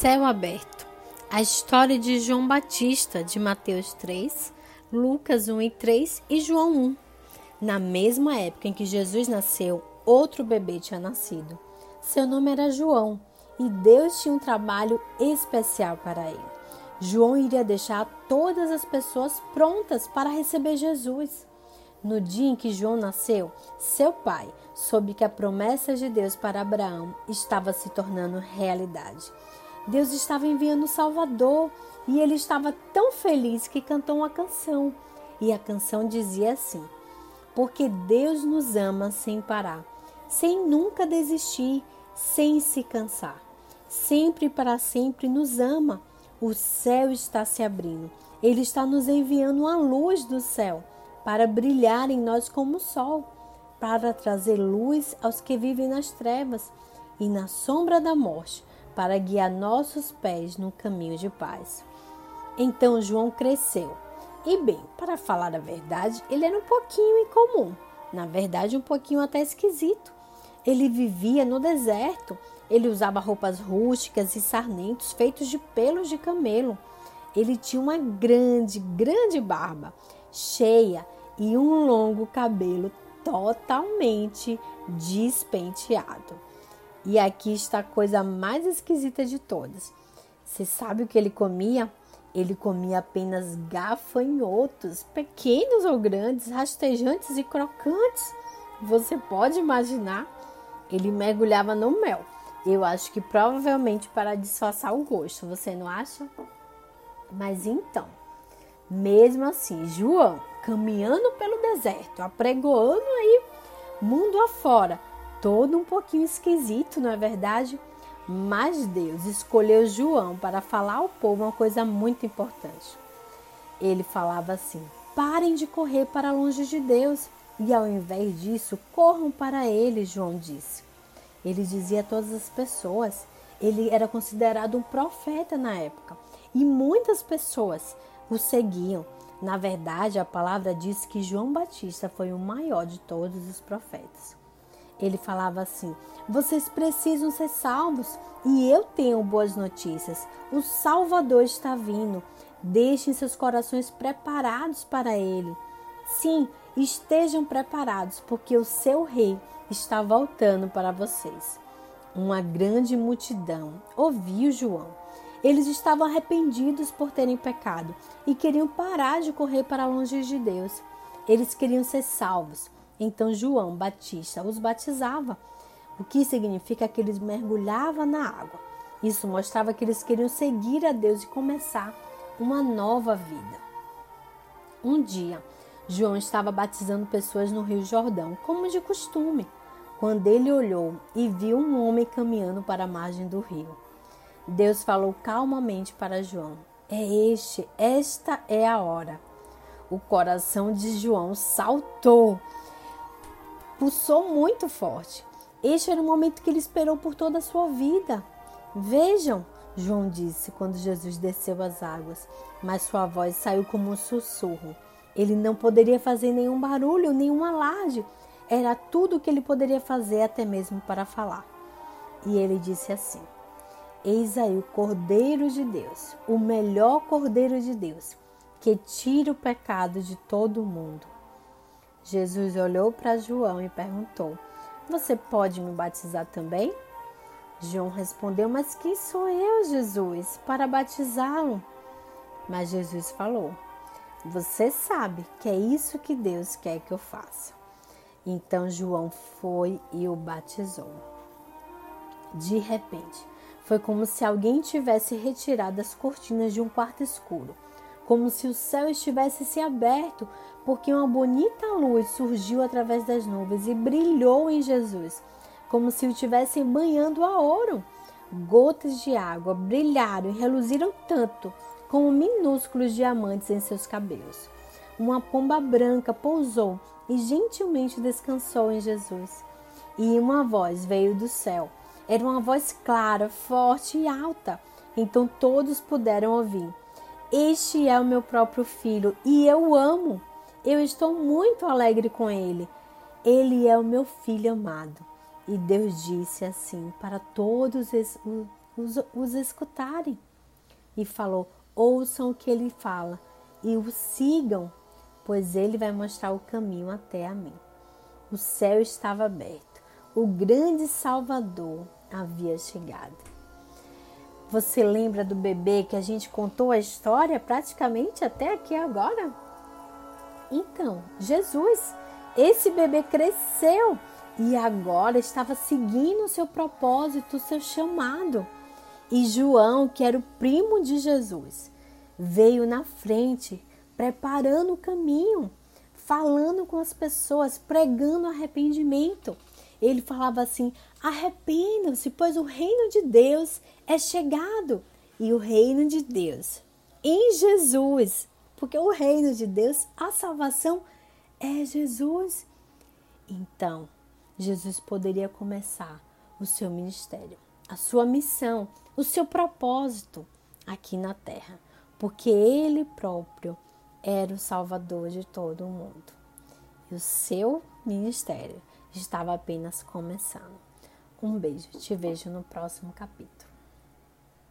Céu Aberto. A história de João Batista de Mateus 3, Lucas 1:3 e João 1. Na mesma época em que Jesus nasceu, outro bebê tinha nascido. Seu nome era João e Deus tinha um trabalho especial para ele. João iria deixar todas as pessoas prontas para receber Jesus. No dia em que João nasceu, seu pai soube que a promessa de Deus para Abraão estava se tornando realidade. Deus estava enviando o Salvador e ele estava tão feliz que cantou uma canção. E a canção dizia assim: porque Deus nos ama sem parar, sem nunca desistir, sem se cansar. Sempre e para sempre nos ama. O céu está se abrindo. Ele está nos enviando a luz do céu para brilhar em nós como o sol, para trazer luz aos que vivem nas trevas e na sombra da morte, para guiar nossos pés no caminho de paz. Então João cresceu. E bem, para falar a verdade, ele era um pouquinho incomum. Na verdade, um pouquinho até esquisito. Ele vivia no deserto. Ele usava roupas rústicas e sarmentos feitos de pelos de camelo. Ele tinha uma grande barba, cheia, e um longo cabelo totalmente despenteado. E aqui está a coisa mais esquisita de todas. Você sabe o que ele comia? Ele comia apenas gafanhotos, pequenos ou grandes, rastejantes e crocantes. Você pode imaginar? Ele mergulhava no mel. Eu acho que provavelmente para disfarçar o gosto, você não acha? Mas então, mesmo assim, João, caminhando pelo deserto, apregoando aí, mundo afora, todo um pouquinho esquisito, não é verdade? Mas Deus escolheu João para falar ao povo uma coisa muito importante. Ele falava assim: parem de correr para longe de Deus e, ao invés disso, corram para Ele, João disse. Ele dizia a todas as pessoas. Ele era considerado um profeta na época e muitas pessoas o seguiam. Na verdade, a palavra diz que João Batista foi o maior de todos os profetas. Ele falava assim: vocês precisam ser salvos e eu tenho boas notícias. O Salvador está vindo. Deixem seus corações preparados para Ele. Sim, estejam preparados, porque o seu rei está voltando para vocês. Uma grande multidão ouviu João. Eles estavam arrependidos por terem pecado e queriam parar de correr para longe de Deus. Eles queriam ser salvos. Então João Batista os batizava, o que significa que eles mergulhavam na água. Isso mostrava que eles queriam seguir a Deus e começar uma nova vida. Um dia, João estava batizando pessoas no Rio Jordão, como de costume, quando ele olhou e viu um homem caminhando para a margem do rio. Deus falou calmamente para João: esta é a hora. O coração de João saltou, pulsou muito forte. Este era o momento que ele esperou por toda a sua vida. Vejam, João disse quando Jesus desceu as águas, mas sua voz saiu como um sussurro. Ele não poderia fazer nenhum barulho, nenhum alarde. Era tudo o que ele poderia fazer, até mesmo para falar. E ele disse assim: eis aí o Cordeiro de Deus, o melhor Cordeiro de Deus, que tira o pecado de todo o mundo. Jesus olhou para João e perguntou: você pode me batizar também? João respondeu: mas quem sou eu, Jesus, para batizá-lo? Mas Jesus falou: você sabe que é isso que Deus quer que eu faça. Então João foi e o batizou. De repente, foi como se alguém tivesse retirado as cortinas de um quarto escuro, como se o céu estivesse se aberto, porque uma bonita luz surgiu através das nuvens e brilhou em Jesus, como se o tivessem banhando a ouro. Gotas de água brilharam e reluziram tanto como minúsculos diamantes em seus cabelos. Uma pomba branca pousou e gentilmente descansou em Jesus. E uma voz veio do céu. Era uma voz clara, forte e alta. Então todos puderam ouvir: este é o meu próprio filho e eu o amo. Eu estou muito alegre com ele. Ele é o meu filho amado. E Deus disse assim para todos os escutarem. E falou: ouçam o que ele fala e o sigam, pois ele vai mostrar o caminho até a mim. O céu estava aberto. O grande Salvador havia chegado. Você lembra do bebê que a gente contou a história praticamente até aqui agora? Então, Jesus, esse bebê cresceu e agora estava seguindo o seu propósito, o seu chamado. E João, que era o primo de Jesus, veio na frente, preparando o caminho, falando com as pessoas, pregando arrependimento. Ele falava assim: arrependam-se, pois o reino de Deus é chegado. E o reino de Deus em Jesus, porque o reino de Deus, a salvação é Jesus. Então, Jesus poderia começar o seu ministério, a sua missão, o seu propósito aqui na terra, porque ele próprio era o Salvador de todo o mundo. E o seu ministério estava apenas começando. Um beijo, te vejo no próximo capítulo.